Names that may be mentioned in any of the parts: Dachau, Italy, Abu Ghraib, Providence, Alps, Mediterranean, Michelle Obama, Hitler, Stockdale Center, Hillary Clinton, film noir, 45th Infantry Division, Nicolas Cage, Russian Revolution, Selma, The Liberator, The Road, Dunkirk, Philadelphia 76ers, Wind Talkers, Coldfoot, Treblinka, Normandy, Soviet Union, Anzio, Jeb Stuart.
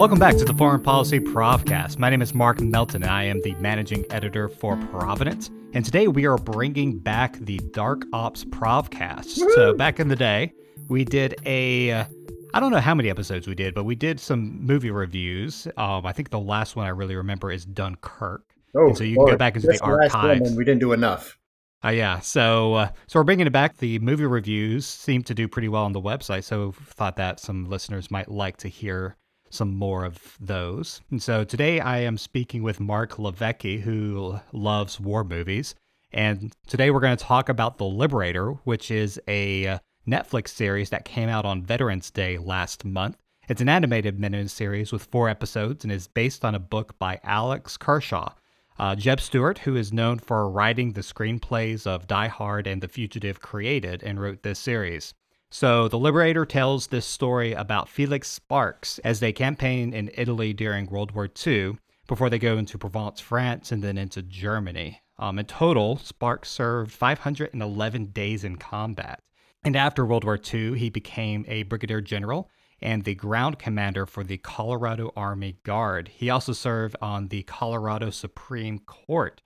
Welcome back to the Foreign Policy Provcast. My name is Mark Melton, and I am the managing editor for Providence. And today we are bringing back the Dark Ops Provcast. Woo-hoo! So back in the day, we did I don't know how many episodes we did, but we did some movie reviews. I think the last one I really remember is Dunkirk. Oh, and so you can go back into the archives. Last we didn't do enough. So we're bringing it back. The movie reviews seem to do pretty well on the website, so thought that some listeners might like to hear some more of those. And so today I am speaking with Marc LiVecche, who loves war movies. And today we're going to talk about The Liberator, which is a Netflix series that came out on Veterans Day last month. It's an animated miniseries with 4 episodes and is based on a book by Alex Kershaw. Jeb Stuart, who is known for writing the screenplays of Die Hard and The Fugitive, created and wrote this series. So The Liberator tells this story about Felix Sparks as they campaign in Italy during World War II before they go into Provence, France, and then into Germany. In total, Sparks served 511 days in combat. And after World War II, he became a brigadier general and the ground commander for the Colorado Army Guard. He also served on the Colorado Supreme Court.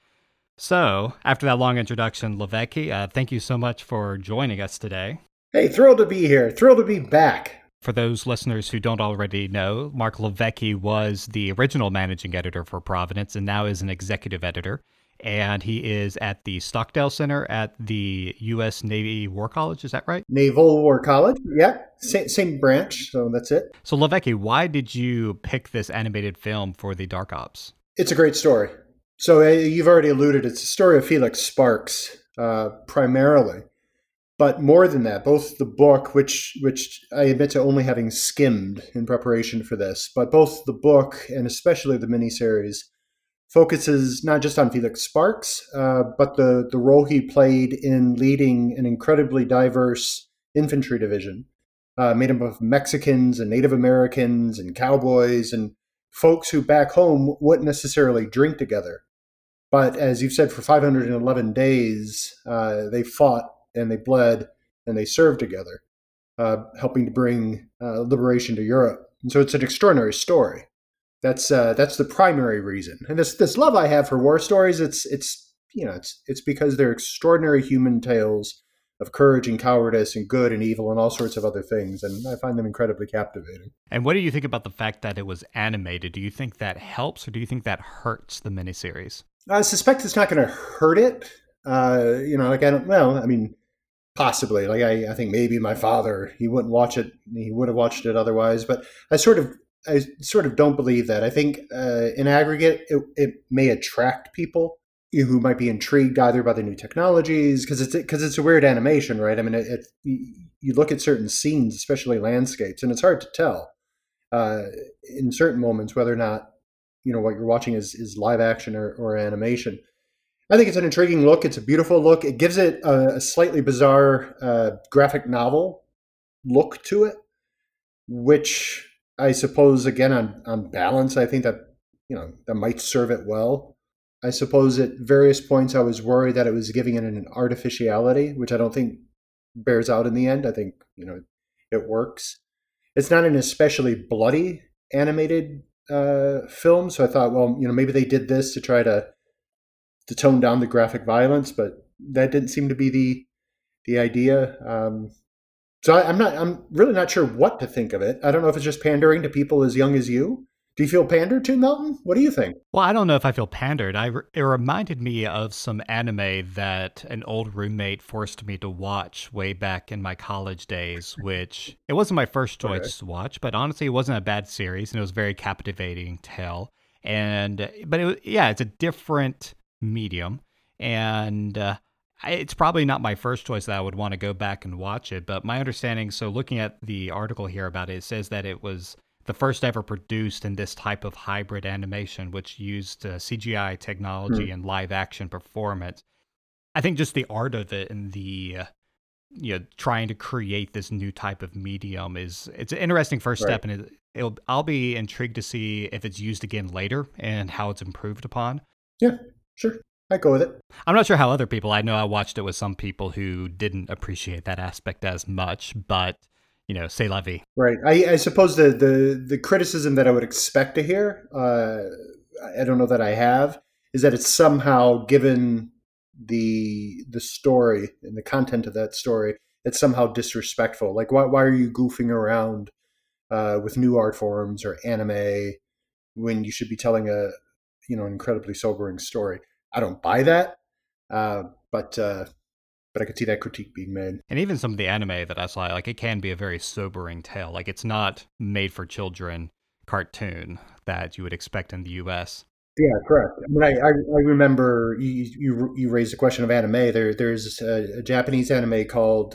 So, after that long introduction, LiVecche, thank you so much for joining us today. Hey, thrilled to be here. Thrilled to be back. For those listeners who don't already know, Marc LiVecche was the original managing editor for Providence and now is an executive editor. And he is at the Stockdale Center at the U.S. Navy War College. Is that right? Naval War College. Yeah. Same branch. So that's it. So LiVecche, why did you pick this animated film for the Dark Ops? It's a great story. So you've already alluded. It's the story of Felix Sparks primarily. But more than that, both the book, which I admit to only having skimmed in preparation for this, but both the book and especially the miniseries focuses not just on Felix Sparks, but the role he played in leading an incredibly diverse infantry division, made up of Mexicans and Native Americans and cowboys and folks who back home wouldn't necessarily drink together. But as you've said, for 511 days, they fought and they bled and they served together, helping to bring liberation to Europe. And so it's an extraordinary story. That's the primary reason, and this love I have for war stories. It's because they're extraordinary human tales of courage and cowardice and good and evil and all sorts of other things, and I find them incredibly captivating. And what do you think about the fact that it was animated? Do you think that helps, or do you think that hurts the miniseries? I suspect it's not going to hurt it. Possibly. I think maybe my father, he wouldn't watch it. He would have watched it otherwise, but I sort of don't believe that. I think in aggregate, it may attract people who might be intrigued either by the new technologies, because it's a weird animation, right? I mean, you look at certain scenes, especially landscapes, and it's hard to tell in certain moments whether or not what you're watching is live action or animation. I think it's an intriguing look. It's a beautiful look. It gives it a slightly bizarre graphic novel look to it, which I suppose, again, on balance, I think that, that might serve it well. I suppose at various points I was worried that it was giving it an artificiality, which I don't think bears out in the end. I think, it works. It's not an especially bloody animated film. So I thought, well, maybe they did this to try to tone down the graphic violence, but that didn't seem to be the idea. So I'm really not sure what to think of it. I don't know if it's just pandering to people as young as you. Do you feel pandered to, Melton? What do you think? Well, I don't know if I feel pandered. It reminded me of some anime that an old roommate forced me to watch way back in my college days, which it wasn't my first choice to watch, but honestly, it wasn't a bad series, and it was a very captivating tale. But it's a different medium, and it's probably not my first choice that I would want to go back and watch it, but my understanding, so looking at the article here about it, it says that it was the first ever produced in this type of hybrid animation, which used CGI technology and live action performance. I think just the art of it and the, trying to create this new type of medium it's an interesting first step, and I'll be intrigued to see if it's used again later and how it's improved upon. Yeah, sure. I go with it. I'm not sure how other people, I know I watched it with some people who didn't appreciate that aspect as much, but you know, c'est la vie. Right. I suppose the criticism that I would expect to hear, I don't know that I have, is that it's somehow given the story and the content of that story, it's somehow disrespectful. Like, why are you goofing around with new art forms or anime when you should be telling a, you know, an incredibly sobering story? I don't buy that, but I could see that critique being made. And even some of the anime that I saw, like, it can be a very sobering tale. Like, it's not made for children cartoon that you would expect in the U.S. Yeah, correct. I mean, I remember you raised the question of anime. There's a Japanese anime called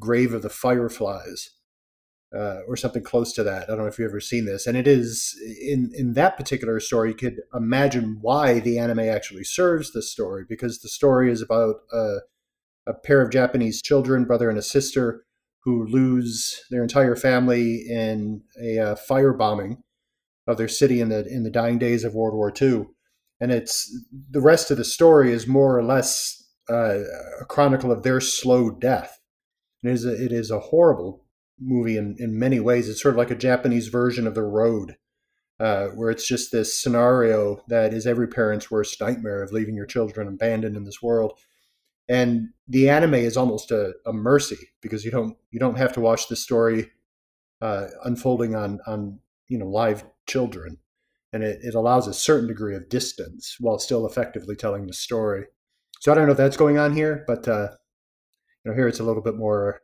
Grave of the Fireflies, or something close to that. I don't know if you've ever seen this. And it is, in that particular story, you could imagine why the anime actually serves the story, because the story is about a pair of Japanese children, brother and a sister, who lose their entire family in a firebombing of their city in the dying days of World War II. And it's, the rest of the story is more or less a chronicle of their slow death. It is a horrible movie in many ways. It's sort of like a Japanese version of The Road, where it's just this scenario that is every parent's worst nightmare of leaving your children abandoned in this world. And the anime is almost a mercy, because you don't have to watch the story unfolding on you know, live children, and it allows a certain degree of distance while still effectively telling the story. So I don't know if that's going on here, but you know, here it's a little bit more,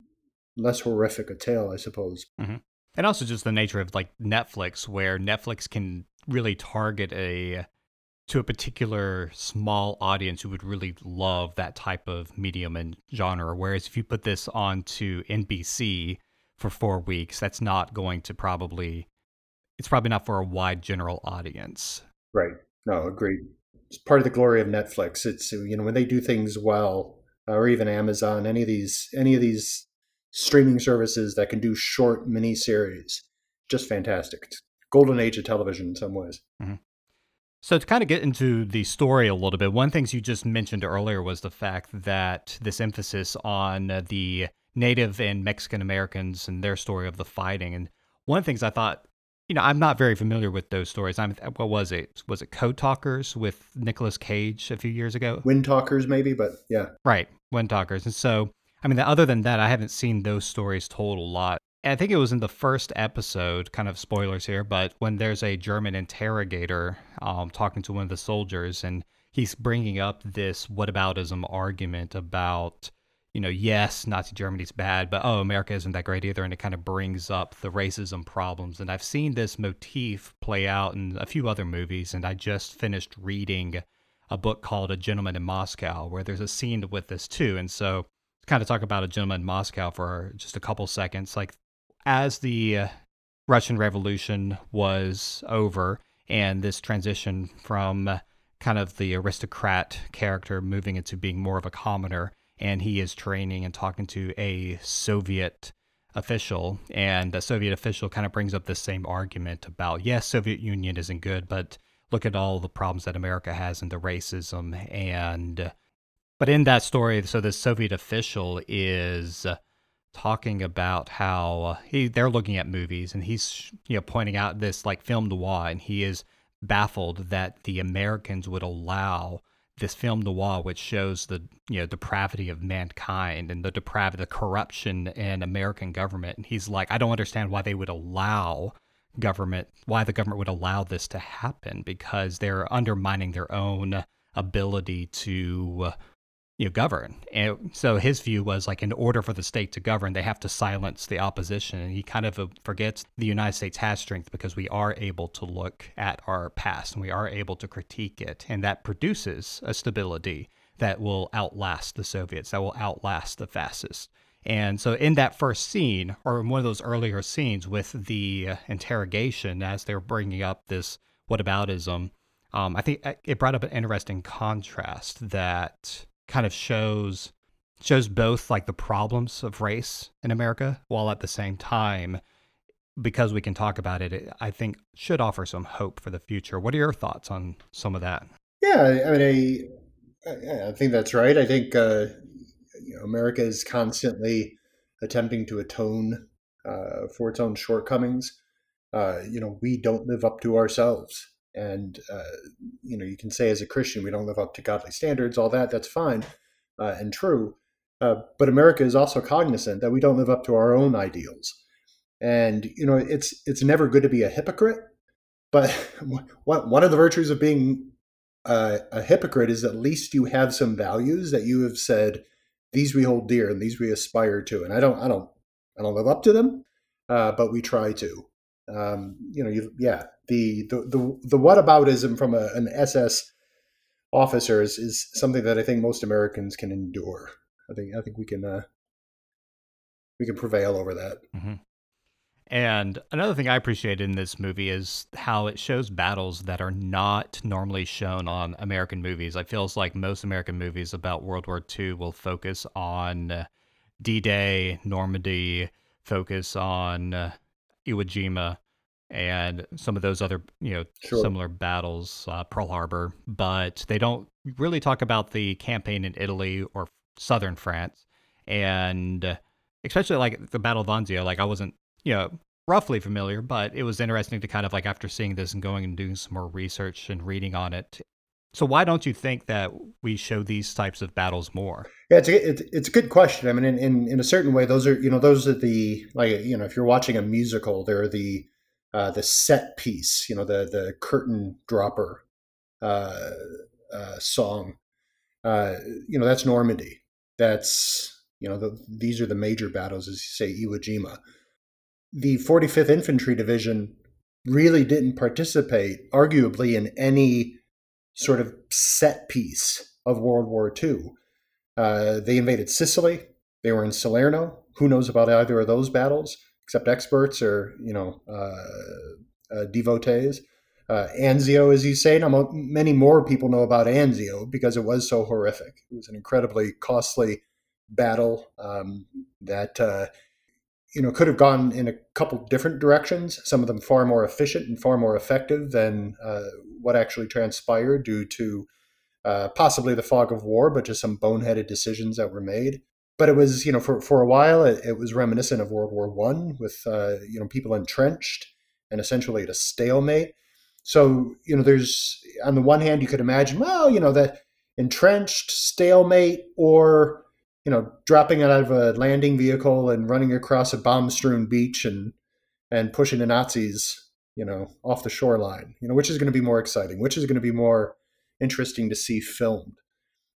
less horrific a tale, I suppose. Mm-hmm. And also just the nature of, like, Netflix, where Netflix can really target to a particular small audience who would really love that type of medium and genre. Whereas if you put this onto NBC for 4 weeks, that's not going to it's probably not for a wide general audience. Right. No, agreed. It's part of the glory of Netflix. It's, you know, when they do things well, or even Amazon, any of these streaming services that can do short miniseries, just fantastic. It's golden age of television in some ways. Mm-hmm. So to kind of get into the story a little bit, one of the things you just mentioned earlier was the fact that this emphasis on the Native and Mexican Americans and their story of the fighting. And one of the things I thought, you know, I'm not very familiar with those stories. What was it? Was it Code Talkers with Nicolas Cage a few years ago? Wind Talkers, maybe, but yeah. Right, Wind Talkers. And so, I mean, other than that, I haven't seen those stories told a lot. And I think it was in the first episode, kind of spoilers here, but when there's a German interrogator talking to one of the soldiers, and he's bringing up this whataboutism argument about, you know, yes, Nazi Germany's bad, but oh, America isn't that great either. And it kind of brings up the racism problems. And I've seen this motif play out in a few other movies. And I just finished reading a book called A Gentleman in Moscow, where there's a scene with this too. And so kind of talk about A Gentleman in Moscow for just a couple seconds. Like, as the Russian Revolution was over and this transition from kind of the aristocrat character moving into being more of a commoner, and he is training and talking to a Soviet official. And the Soviet official kind of brings up the same argument about, yes, Soviet Union isn't good, but look at all the problems that America has and the racism. But in that story, so this Soviet official is talking about how they're looking at movies, and he's, you know, pointing out this, like, film noir, and he is baffled that the Americans would allow this film noir, which shows the, you know, depravity of mankind and the corruption in American government. And he's like, I don't understand why they would allow why the government would allow this to happen, because they're undermining their own ability to you know, govern. And so his view was, like, in order for the state to govern, they have to silence the opposition. And he kind of forgets the United States has strength because we are able to look at our past and we are able to critique it. And that produces a stability that will outlast the Soviets, that will outlast the fascists. And so in that first scene, or in one of those earlier scenes with the interrogation, as they're bringing up this whataboutism, I think it brought up an interesting contrast that kind of shows both, like, the problems of race in America, while at the same time, because we can talk about it, I think should offer some hope for the future. What are your thoughts on some of that? Yeah, I mean, I think that's right. I think you know, America is constantly attempting to atone for its own shortcomings, we don't live up to ourselves. And, you can say as a Christian, we don't live up to godly standards, all that, that's fine and true. But America is also cognizant that we don't live up to our own ideals. And, it's never good to be a hypocrite, but one of the virtues of being a hypocrite is at least you have some values that you have said, these we hold dear and these we aspire to. And I don't live up to them, but we try to. The whataboutism from an SS officer is something that I think most Americans can endure. I think we can prevail over that. Mm-hmm. And another thing I appreciate in this movie is how it shows battles that are not normally shown on American movies. It feels like most American movies about World War II will focus on D-Day, Normandy, focus on Iwo Jima, and some of those other, sure, similar battles, Pearl Harbor, but they don't really talk about the campaign in Italy or southern France, and especially like the Battle of Anzio. Like I wasn't, roughly familiar, but it was interesting to kind of like after seeing this and going and doing some more research and reading on it. So why don't you think that we show these types of battles more? Yeah, it's a good question. I mean, in a certain way, those are, those are the, if you're watching a musical, they're the set piece, the curtain dropper song. That's Normandy. That's, these are the major battles, as you say, Iwo Jima. The 45th Infantry Division really didn't participate, arguably, in any sort of set piece of World War II. They invaded Sicily. They were in Salerno. Who knows about either of those battles, except experts or, devotees. Anzio, as you say, now many more people know about Anzio because it was so horrific. It was an incredibly costly battle that could have gone in a couple different directions, some of them far more efficient and far more effective than what actually transpired due to possibly the fog of war, but just some boneheaded decisions that were made. But it was, for a while, it was reminiscent of World War I with, people entrenched and essentially at a stalemate. So, there's, on the one hand, you could imagine, that entrenched, stalemate, or, dropping out of a landing vehicle and running across a bomb-strewn beach and pushing the Nazis, off the shoreline, which is going to be more exciting, which is going to be more interesting to see filmed.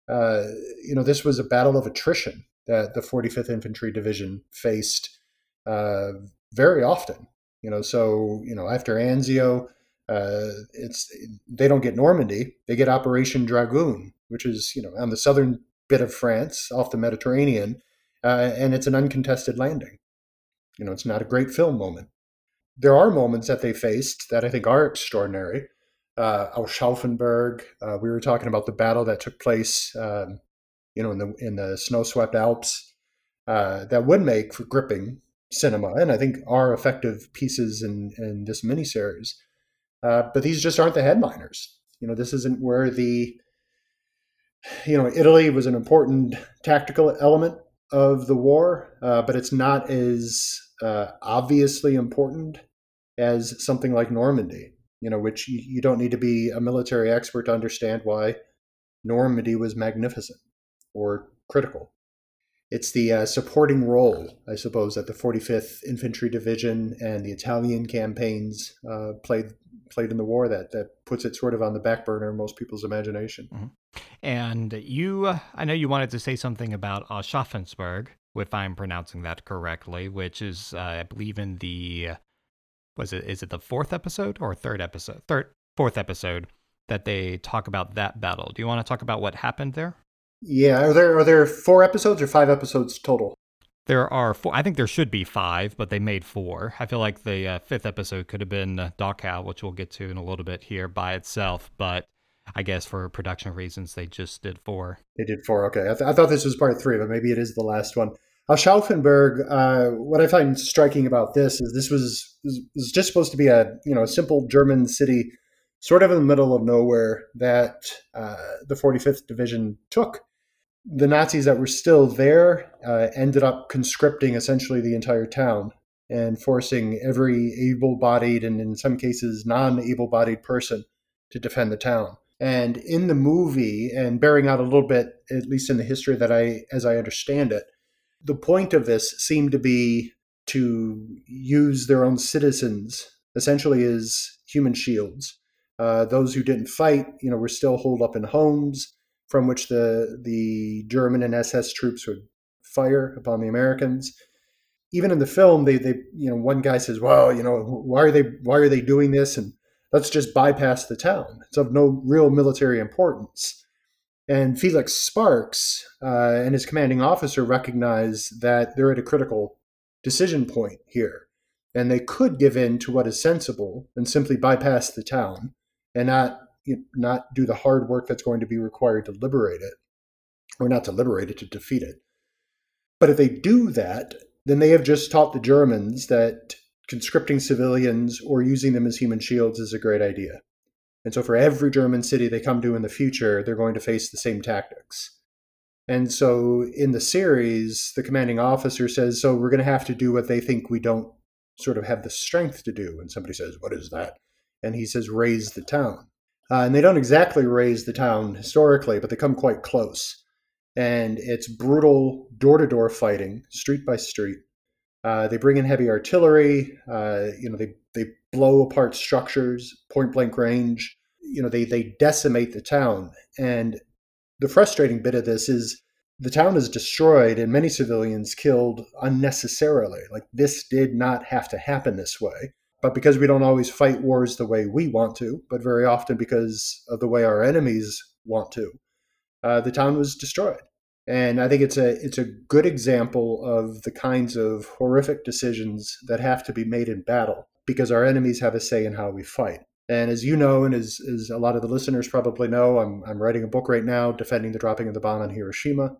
This was a battle of attrition that the 45th Infantry Division faced very often. After Anzio, they don't get Normandy, they get Operation Dragoon, which is, on the southern bit of France off the Mediterranean, and it's an uncontested landing. It's not a great film moment. There are moments that they faced that I think are extraordinary. Aschaffenburg, we were talking about the battle that took place, in the snow-swept Alps, that would make for gripping cinema, and I think are effective pieces in this miniseries. But these just aren't the headliners. This isn't where the, Italy was an important tactical element of the war, but it's not as obviously important as something like Normandy, which you don't need to be a military expert to understand why Normandy was magnificent or critical. It's the supporting role, I suppose, that the 45th Infantry Division and the Italian campaigns played in the war that puts it sort of on the back burner in most people's imagination. Mm-hmm. And you, I know you wanted to say something about Aschaffenburg, if I'm pronouncing that correctly, which is, I believe, in the, is it the fourth episode or third episode? Fourth episode that they talk about that battle. Do you want to talk about what happened there? Yeah. Are there 4 episodes or 5 episodes total? There are 4. I think there should be 5, but they made 4. I feel like the 5th episode could have been Dachau, which we'll get to in a little bit here by itself. But I guess for production reasons, they just did 4. They did 4. Okay. I thought this was part 3, but maybe it is the last one. Aschaffenburg, what I find striking about this is this was just supposed to be a, a simple German city sort of in the middle of nowhere that the 45th Division took. The Nazis that were still there ended up conscripting essentially the entire town and forcing every able-bodied and in some cases non-able-bodied person to defend the town. And in the movie, and bearing out a little bit, at least in the history that as I understand it, the point of this seemed to be to use their own citizens essentially as human shields. Those who didn't fight, were still holed up in homes from which the German and SS troops would fire upon the Americans. Even in the film, they one guy says, "Well, why are they doing this? And let's just bypass the town. It's of no real military importance." And Felix Sparks and his commanding officer recognize that they're at a critical decision point here, and they could give in to what is sensible and simply bypass the town and not do the hard work that's going to be required to liberate it, or not to liberate it, to defeat it. But if they do that, then they have just taught the Germans that conscripting civilians or using them as human shields is a great idea. And so for every German city they come to in the future, they're going to face the same tactics. And so in the series, the commanding officer says, so we're going to have to do what they think we don't sort of have the strength to do. And somebody says, what is that? And he says, raise the town. And they don't exactly raise the town historically, but they come quite close. And it's brutal door-to-door fighting, street by street. They bring in heavy artillery. They blow apart structures, point-blank range. They decimate the town. And the frustrating bit of this is the town is destroyed and many civilians killed unnecessarily. Like, this did not have to happen this way. But because we don't always fight wars the way we want to, but very often because of the way our enemies want to, the town was destroyed. And I think it's a good example of the kinds of horrific decisions that have to be made in battle, because our enemies have a say in how we fight. And as you know, and as a lot of the listeners probably know, I'm writing a book right now, defending the dropping of the bomb on Hiroshima.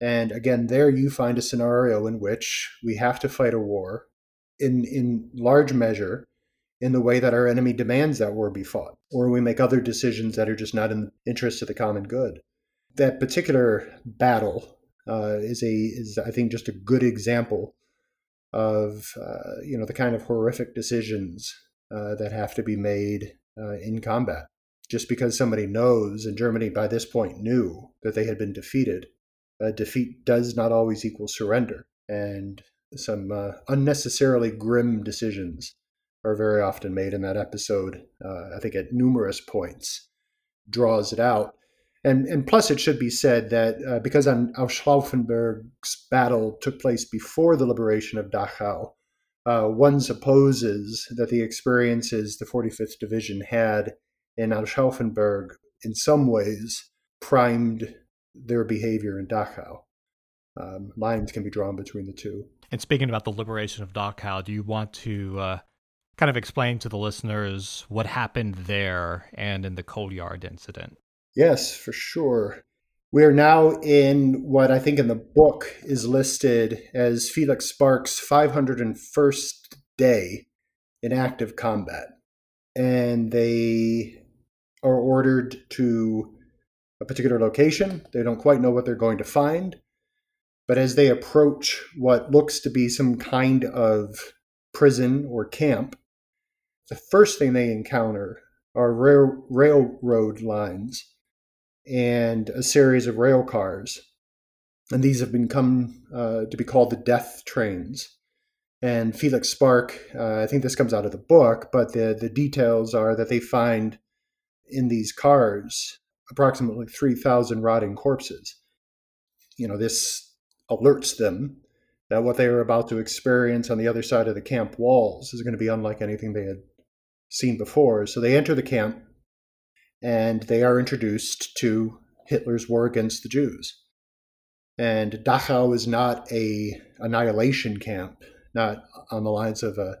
And again, there you find a scenario in which we have to fight a war in large measure in the way that our enemy demands that war be fought, or we make other decisions that are just not in the interest of the common good. That particular battle is I think just a good example of the kind of horrific decisions that have to be made in combat. Just because somebody knows, and Germany by this point knew, that they had been defeated, defeat does not always equal surrender, and some unnecessarily grim decisions are very often made in that episode. I think at numerous points draws it out. And plus, it should be said that because Aschaffenburg's battle took place before the liberation of Dachau, one supposes that the experiences the 45th Division had in Aschaffenburg in some ways primed their behavior in Dachau. Lines can be drawn between the two. And speaking about the liberation of Dachau, do you want to kind of explain to the listeners what happened there and in the Courtyard incident? Yes, for sure. We are now in what I think in the book is listed as Felix Sparks' 501st day in active combat. And they are ordered to a particular location. They don't quite know what they're going to find. But as they approach what looks to be some kind of prison or camp, the first thing they encounter are railroad lines and a series of rail cars. And these have become to be called the death trains. And Felix Spark, I think this comes out of the book, but the details are that they find in these cars approximately 3,000 rotting corpses. This alerts them that what they are about to experience on the other side of the camp walls is going to be unlike anything they had seen before. So they enter the camp, and they are introduced to Hitler's war against the Jews. And Dachau is not a annihilation camp, not on the lines of a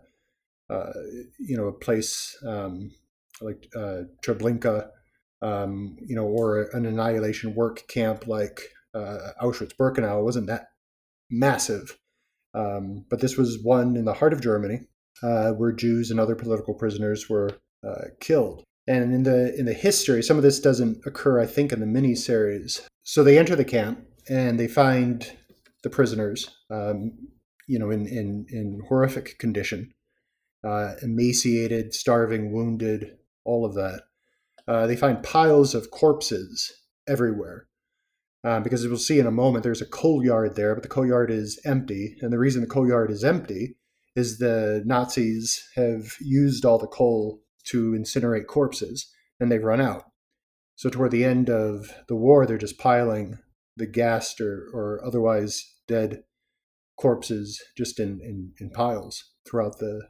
place like Treblinka, or an annihilation work camp like Auschwitz-Birkenau. It wasn't that massive, but this was one in the heart of Germany where Jews and other political prisoners were killed. And in the history, some of this doesn't occur, I think, in the miniseries. So they enter the camp, and they find the prisoners, you know, in horrific condition, emaciated, starving, wounded, all of that. They find piles of corpses everywhere. Because as we'll see in a moment, there's a coal yard there, but the coal yard is empty. And the reason the coal yard is empty is the Nazis have used all the coal to incinerate corpses, and they've run out. So toward the end of the war, they're just piling the gassed or otherwise dead corpses just in piles throughout the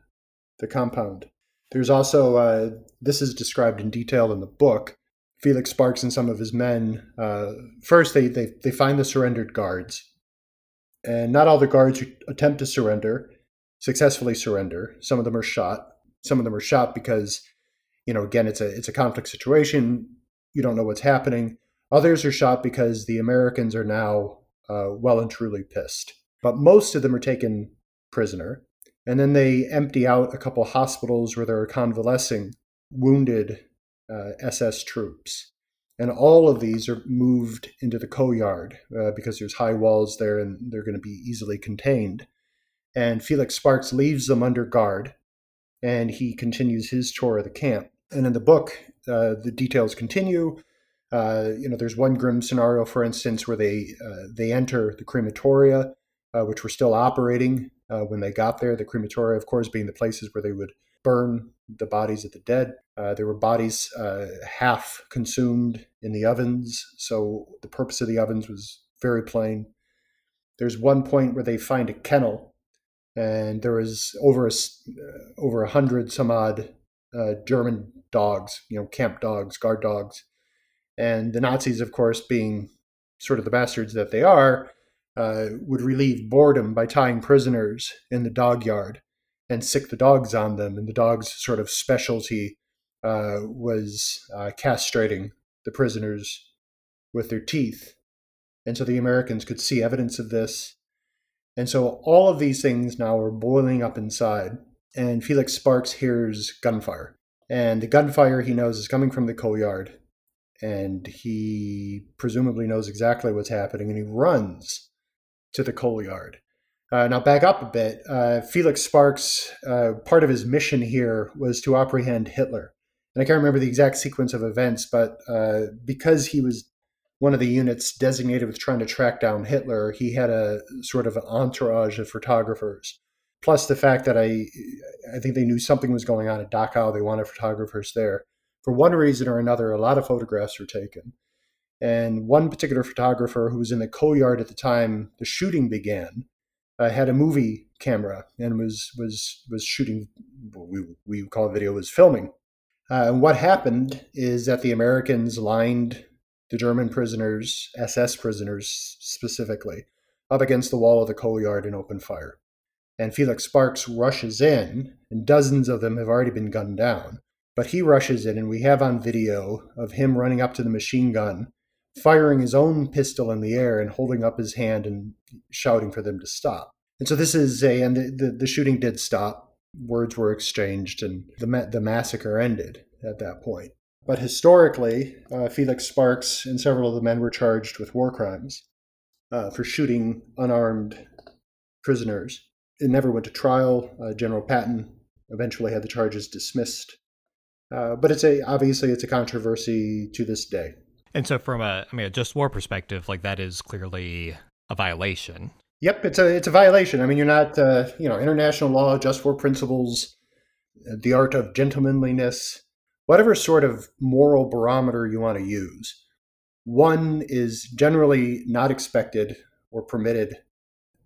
compound. There's also, this is described in detail in the book, Felix Sparks and some of his men, first they find the surrendered guards. And not all the guards who attempt to surrender successfully surrender. Some of them are shot. Some of them are shot because, you know, again, it's a conflict situation. You don't know what's happening. Others are shot because the Americans are now well and truly pissed. But most of them are taken prisoner. And then they empty out a couple hospitals where there are convalescing wounded SS troops. And all of these are moved into the coal yard because there's high walls there and they're going to be easily contained. And Felix Sparks leaves them under guard and he continues his tour of the camp. And in the book, the details continue. You know, there's one grim scenario, for instance, where they enter the crematoria, which were still operating when they got there. The crematoria, of course, being the places where they would burn the bodies of the dead. There were bodies half consumed in the ovens, so the purpose of the ovens was very plain. There's one point where they find a kennel, and there was over 100 some odd German dogs, you know, camp dogs, guard dogs. And the Nazis, of course, being sort of the bastards that they are, would relieve boredom by tying prisoners in the dog yard and sick the dogs on them. And the dog's sort of specialty was castrating the prisoners with their teeth. And so the Americans could see evidence of this. And so all of these things now are boiling up inside. And Felix Sparks hears gunfire. And the gunfire he knows is coming from the coal yard. And he presumably knows exactly what's happening, and he runs to the coal yard. Now back up a bit, Felix Sparks, part of his mission here was to apprehend Hitler. And I can't remember the exact sequence of events, but because he was one of the units designated with trying to track down Hitler, he had a sort of an entourage of photographers. Plus the fact that I think they knew something was going on at Dachau, they wanted photographers there. For one reason or another, a lot of photographs were taken. And one particular photographer who was in the coal yard at the time the shooting began had a movie camera and was shooting, what we call video, was filming. And what happened is that the Americans lined the German prisoners, SS prisoners specifically, up against the wall of the coal yard and opened fire. And Felix Sparks rushes in, and dozens of them have already been gunned down. But he rushes in, and we have on video of him running up to the machine gun, firing his own pistol in the air and holding up his hand and shouting for them to stop. And so this is and the shooting did stop. Words were exchanged, and the massacre ended at that point. But historically, Felix Sparks and several of the men were charged with war crimes for shooting unarmed prisoners. It never went to trial. General Patton eventually had the charges dismissed. But it's obviously a controversy to this day. And so from a just war perspective, like that is clearly a violation. Yep, it's a violation. I mean, you're not, international law, just war principles, the art of gentlemanliness, whatever sort of moral barometer you want to use. One is generally not expected or permitted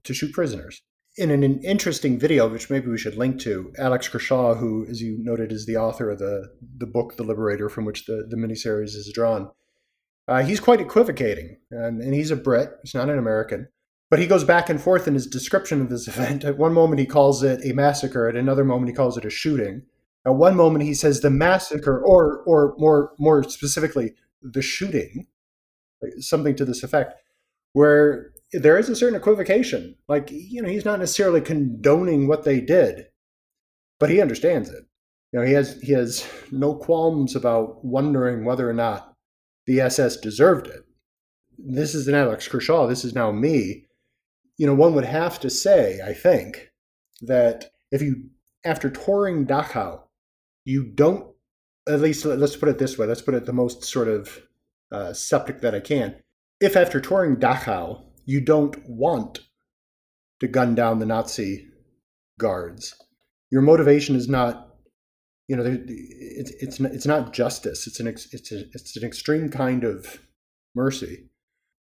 to shoot prisoners. In an interesting video, which maybe we should link to, Alex Kershaw, who, as you noted, is the author of the book, The Liberator, from which the miniseries is drawn, he's quite equivocating, and he's a Brit, he's not an American, but he goes back and forth in his description of this event. At one moment, he calls it a massacre. At another moment, he calls it a shooting. At one moment, he says the massacre, or more specifically, the shooting, something to this effect, where there is a certain equivocation. Like, you know, he's not necessarily condoning what they did, but he understands it. You know, he has no qualms about wondering whether or not the SS deserved it. This is an Alex Kershaw. This is now me. you know, one would have to say, I think, that if you, after touring Dachau, you don't, at least let's put it this way, let's put it the most sort of septic that I can. If after touring Dachau, you don't want to gun down the Nazi guards, your motivation is not, you know, it's not justice. It's an extreme kind of mercy,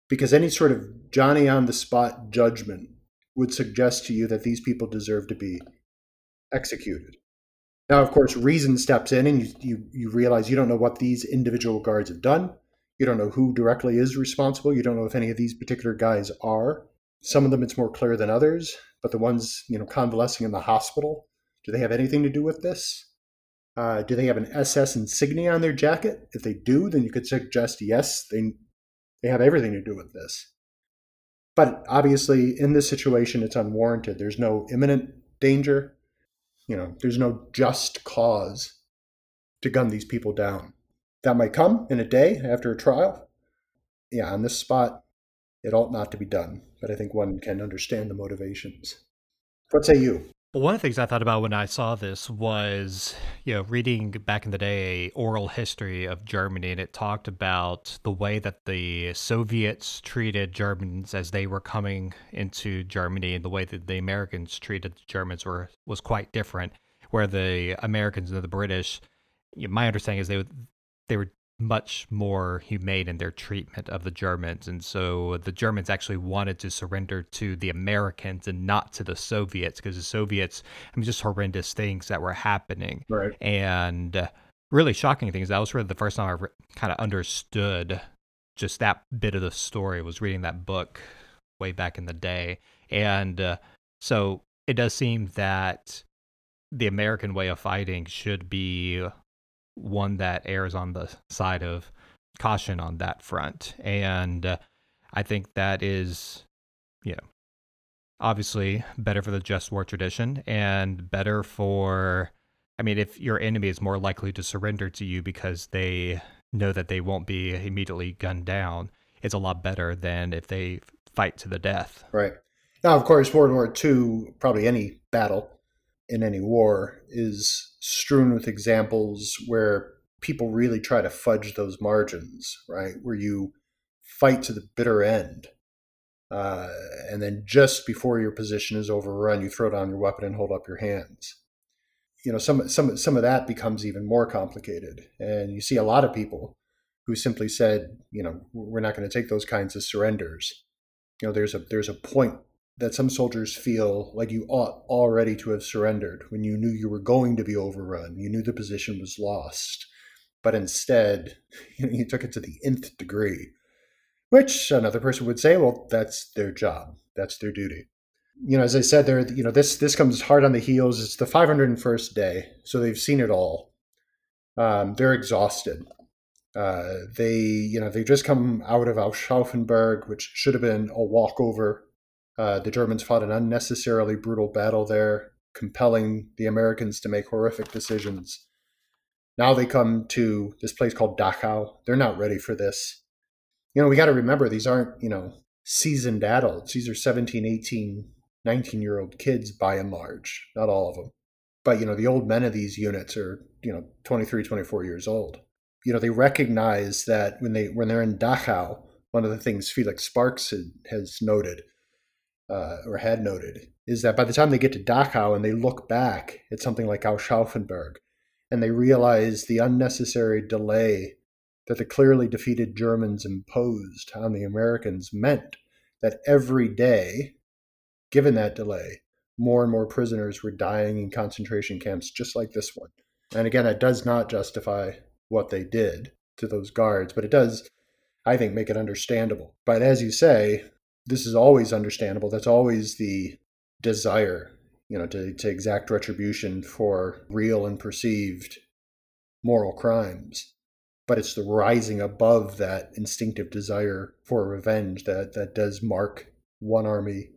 because any sort of Johnny on the spot judgment would suggest to you that these people deserve to be executed. Now, of course, reason steps in, and you realize you don't know what these individual guards have done. You don't know who directly is responsible. You don't know if any of these particular guys are. Some of them, it's more clear than others. But the ones, you know, convalescing in the hospital, do they have anything to do with this? Do they have an SS insignia on their jacket? If they do, then you could suggest, yes, they have everything to do with this. But obviously, in this situation, it's unwarranted. There's no imminent danger. You know, there's no just cause to gun these people down. That might come in a day after a trial. Yeah, on this spot, it ought not to be done. But I think one can understand the motivations. What say you? Well, one of the things I thought about when I saw this was, you know, reading back in the day oral history of Germany, and it talked about the way that the Soviets treated Germans as they were coming into Germany, and the way that the Americans treated the Germans was quite different, where the Americans and the British, you know, my understanding is they were much more humane in their treatment of the Germans. And so the Germans actually wanted to surrender to the Americans and not to the Soviets, because the Soviets, I mean, just horrendous things that were happening. Right. And really shocking things. That was really the first time I kind of understood just that bit of the story, was reading that book way back in the day. And so it does seem that the American way of fighting should be one that errs on the side of caution on that front. And I think that is, you know, obviously better for the just war tradition, and better for, I mean, if your enemy is more likely to surrender to you because they know that they won't be immediately gunned down, it's a lot better than if they fight to the death. Right. Now, of course, World War II, probably any battle in any war, is strewn with examples where people really try to fudge those margins, right? Where you fight to the bitter end, and then just before your position is overrun, you throw down your weapon and hold up your hands. You know, some of that becomes even more complicated, and you see a lot of people who simply said, you know, we're not going to take those kinds of surrenders. You know, there's a point that some soldiers feel like you ought already to have surrendered when you knew you were going to be overrun, you knew the position was lost, but instead, you know, you took it to the nth degree, which another person would say, well, that's their job, that's their duty. You know, as I said there, you know, this comes hard on the heels. It's the 501st day, so they've seen it all. They're exhausted. They just come out of Aschaffenburg, which should have been a walkover. The Germans fought an unnecessarily brutal battle there, compelling the Americans to make horrific decisions. Now they come to this place called Dachau. They're not ready for this. You know, we got to remember, these aren't, you know, seasoned adults. These are 17, 18, 19-year-old kids by and large. Not all of them. But, you know, the old men of these units are, you know, 23, 24 years old. You know, they recognize that when they're in Dachau, one of the things Felix Sparks has noted, or had noted, is that by the time they get to Dachau and they look back at something like Aschaffenburg, and they realize the unnecessary delay that the clearly defeated Germans imposed on the Americans meant that every day, given that delay, more and more prisoners were dying in concentration camps just like this one. And again, that does not justify what they did to those guards, but it does, I think, make it understandable. But as you say, this is always understandable. That's always the desire, you know, to exact retribution for real and perceived moral crimes. But it's the rising above that instinctive desire for revenge that does mark one army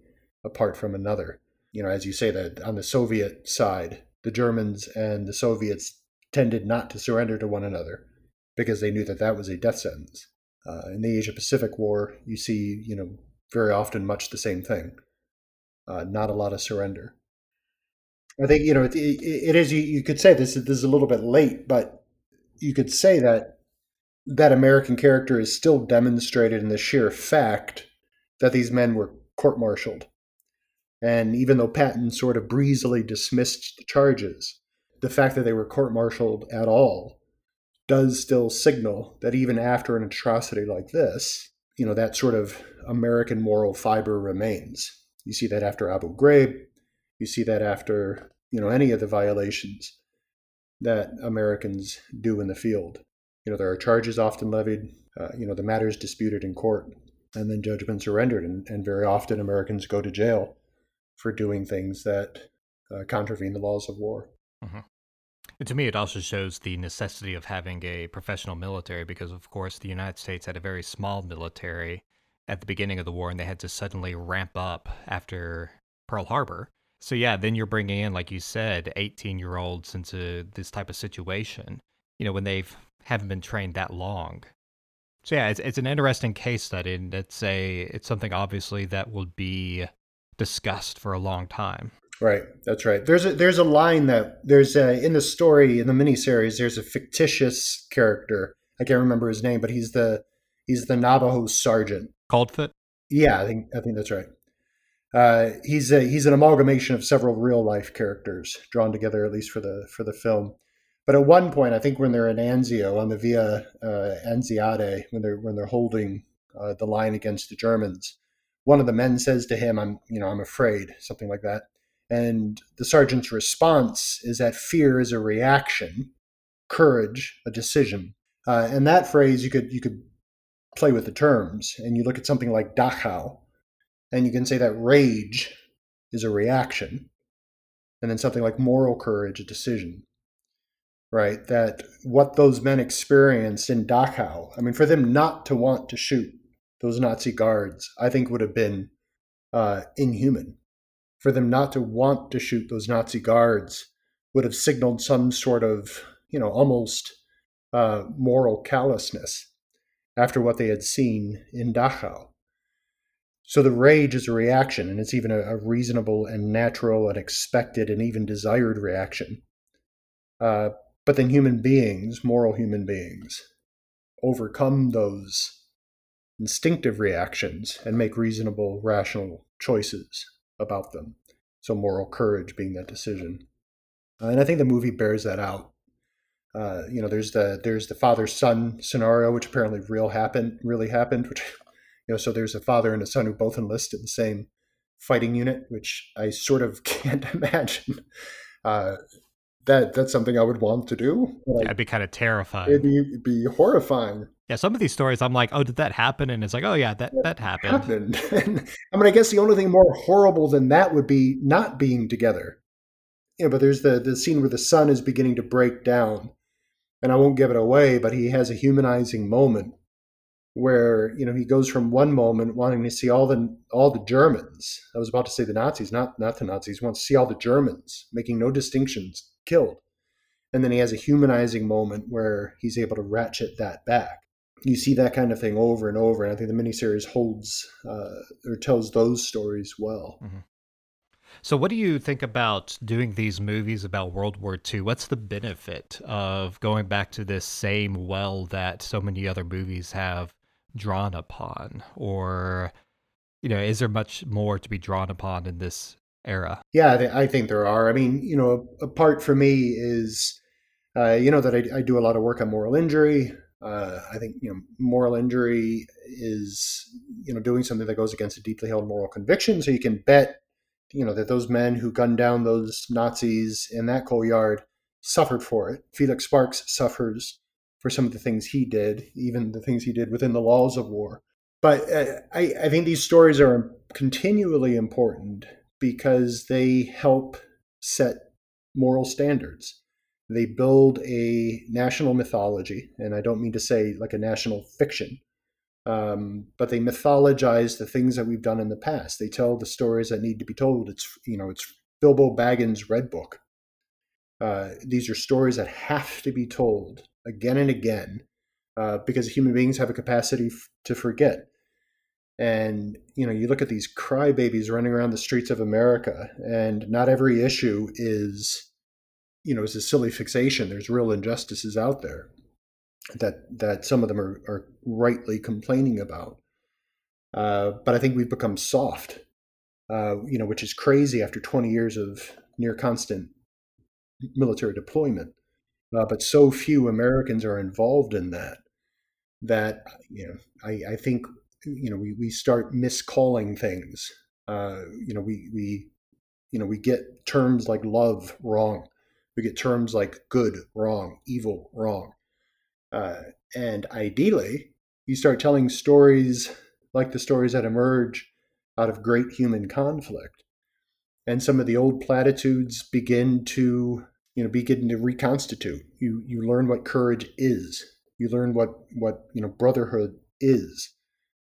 apart from another. You know, as you say, that on the Soviet side, the Germans and the Soviets tended not to surrender to one another because they knew that that was a death sentence. In the Asia-Pacific War, you see, you know, very often much the same thing. not a lot of surrender. I think, you know, it is, you could say this is a little bit late, but you could say that American character is still demonstrated in the sheer fact that these men were court-martialed. And even though Patton sort of breezily dismissed the charges, the fact that they were court-martialed at all does still signal that even after an atrocity like this, you know, that sort of American moral fiber remains. You see that after Abu Ghraib, you see that after, you know, any of the violations that Americans do in the field. You know, there are charges often levied, you know, the matter is disputed in court, and then judgments are rendered. And very often Americans go to jail for doing things that contravene the laws of war. Mm-hmm. And to me, it also shows the necessity of having a professional military, because, of course, the United States had a very small military at the beginning of the war, and they had to suddenly ramp up after Pearl Harbor. So, yeah, then you're bringing in, like you said, 18-year-olds into this type of situation, you know, when they haven't been trained that long. So, yeah, it's an interesting case study, and it's something, obviously, that will be discussed for a long time. Right. That's right. There's a line that in the story, in the miniseries, there's a fictitious character. I can't remember his name, but he's the Navajo sergeant. Coldfoot? Yeah, I think that's right. He's an amalgamation of several real life characters drawn together, at least for the film. But at one point, I think when they're in Anzio on the Via Anziate, when they're holding the line against the Germans, one of the men says to him, "I'm afraid," something like that. And the sergeant's response is that fear is a reaction, courage a decision. And that phrase, you could play with the terms, and you look at something like Dachau, and you can say that rage is a reaction, and then something like moral courage, a decision. Right? That what those men experienced in Dachau, I mean, for them not to want to shoot those Nazi guards, I think would have been inhuman. For them not to want to shoot those Nazi guards would have signaled some sort of, you know, almost moral callousness after what they had seen in Dachau. So the rage is a reaction, and it's even a reasonable and natural and expected and even desired reaction. But then human beings, moral human beings, overcome those instinctive reactions and make reasonable, rational choices about them. So moral courage being that decision. And I think the movie bears that out. You know, there's the father-son scenario, which apparently really happened, which, you know, so there's a father and a son who both enlist in the same fighting unit, which I sort of can't imagine. That's something I would want to do. Like, yeah, I'd be kind of terrified. It'd be horrifying. Yeah, some of these stories, I'm like, oh, did that happen? And it's like, oh, yeah, that happened. I mean, I guess the only thing more horrible than that would be not being together. You know, but there's the scene where the son is beginning to break down. And I won't give it away, but he has a humanizing moment where, you know, he goes from one moment wanting to see all the Germans. I was about to say the Nazis, not the Nazis. He wants to see all the Germans, making no distinctions, killed. And then he has a humanizing moment where he's able to ratchet that back. You see that kind of thing over and over, and I think the miniseries holds or tells those stories well. Mm-hmm. So what do you think about doing these movies about World War II? What's the benefit of going back to this same well that so many other movies have drawn upon? Or, you know, is there much more to be drawn upon in this era? Yeah, I think there are. I mean, you know, a part for me is, you know, that I do a lot of work on moral injury. I think, you know, moral injury is, you know, doing something that goes against a deeply held moral conviction. So you can bet, you know, that those men who gunned down those Nazis in that coal yard suffered for it. Felix Sparks suffers for some of the things he did, even the things he did within the laws of war. But I think these stories are continually important because they help set moral standards. They build a national mythology, and I don't mean to say like a national fiction, but they mythologize the things that we've done in the past. They tell the stories that need to be told. It's, you know, it's Bilbo Baggins' Red Book. These are stories that have to be told again and again because human beings have a capacity to forget. And, you know, you look at these crybabies running around the streets of America, and not every issue is, you know, is a silly fixation. There's real injustices out there that some of them are rightly complaining about. But I think we've become soft, you know, which is crazy after 20 years of near constant military deployment. But so few Americans are involved in that, you know, I think, you know, we start miscalling things. You know, we get terms like love wrong. We get terms like good wrong, evil wrong. And ideally, you start telling stories like the stories that emerge out of great human conflict. And some of the old platitudes begin to reconstitute. You learn what courage is. You learn what brotherhood is.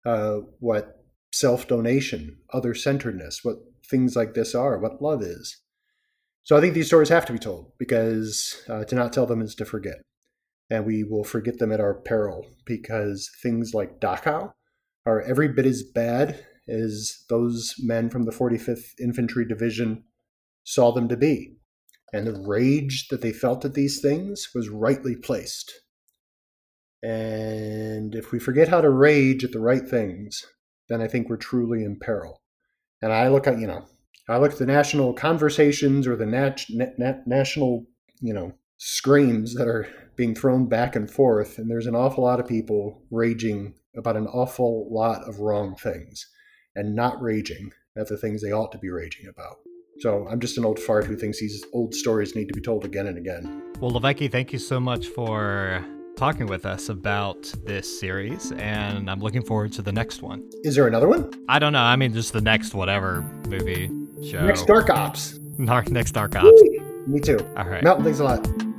What self-donation, other-centeredness, what things like this are, what love is. So I think these stories have to be told, because to not tell them is to forget. And we will forget them at our peril, because things like Dachau are every bit as bad as those men from the 45th Infantry Division saw them to be. And the rage that they felt at these things was rightly placed. And if we forget how to rage at the right things, then I think we're truly in peril. And I look at the national conversations or the national, you know, screams that are being thrown back and forth. And there's an awful lot of people raging about an awful lot of wrong things and not raging at the things they ought to be raging about. So I'm just an old fart who thinks these old stories need to be told again and again. Well, LiVecche, thank you so much for talking with us about this series, and I'm looking forward to the next one. Is there another one? I don't know. I mean, just the next whatever movie, show. Next Dark Ops. Next Dark Ops. Woo! Me too. All right. Melton, thanks a lot.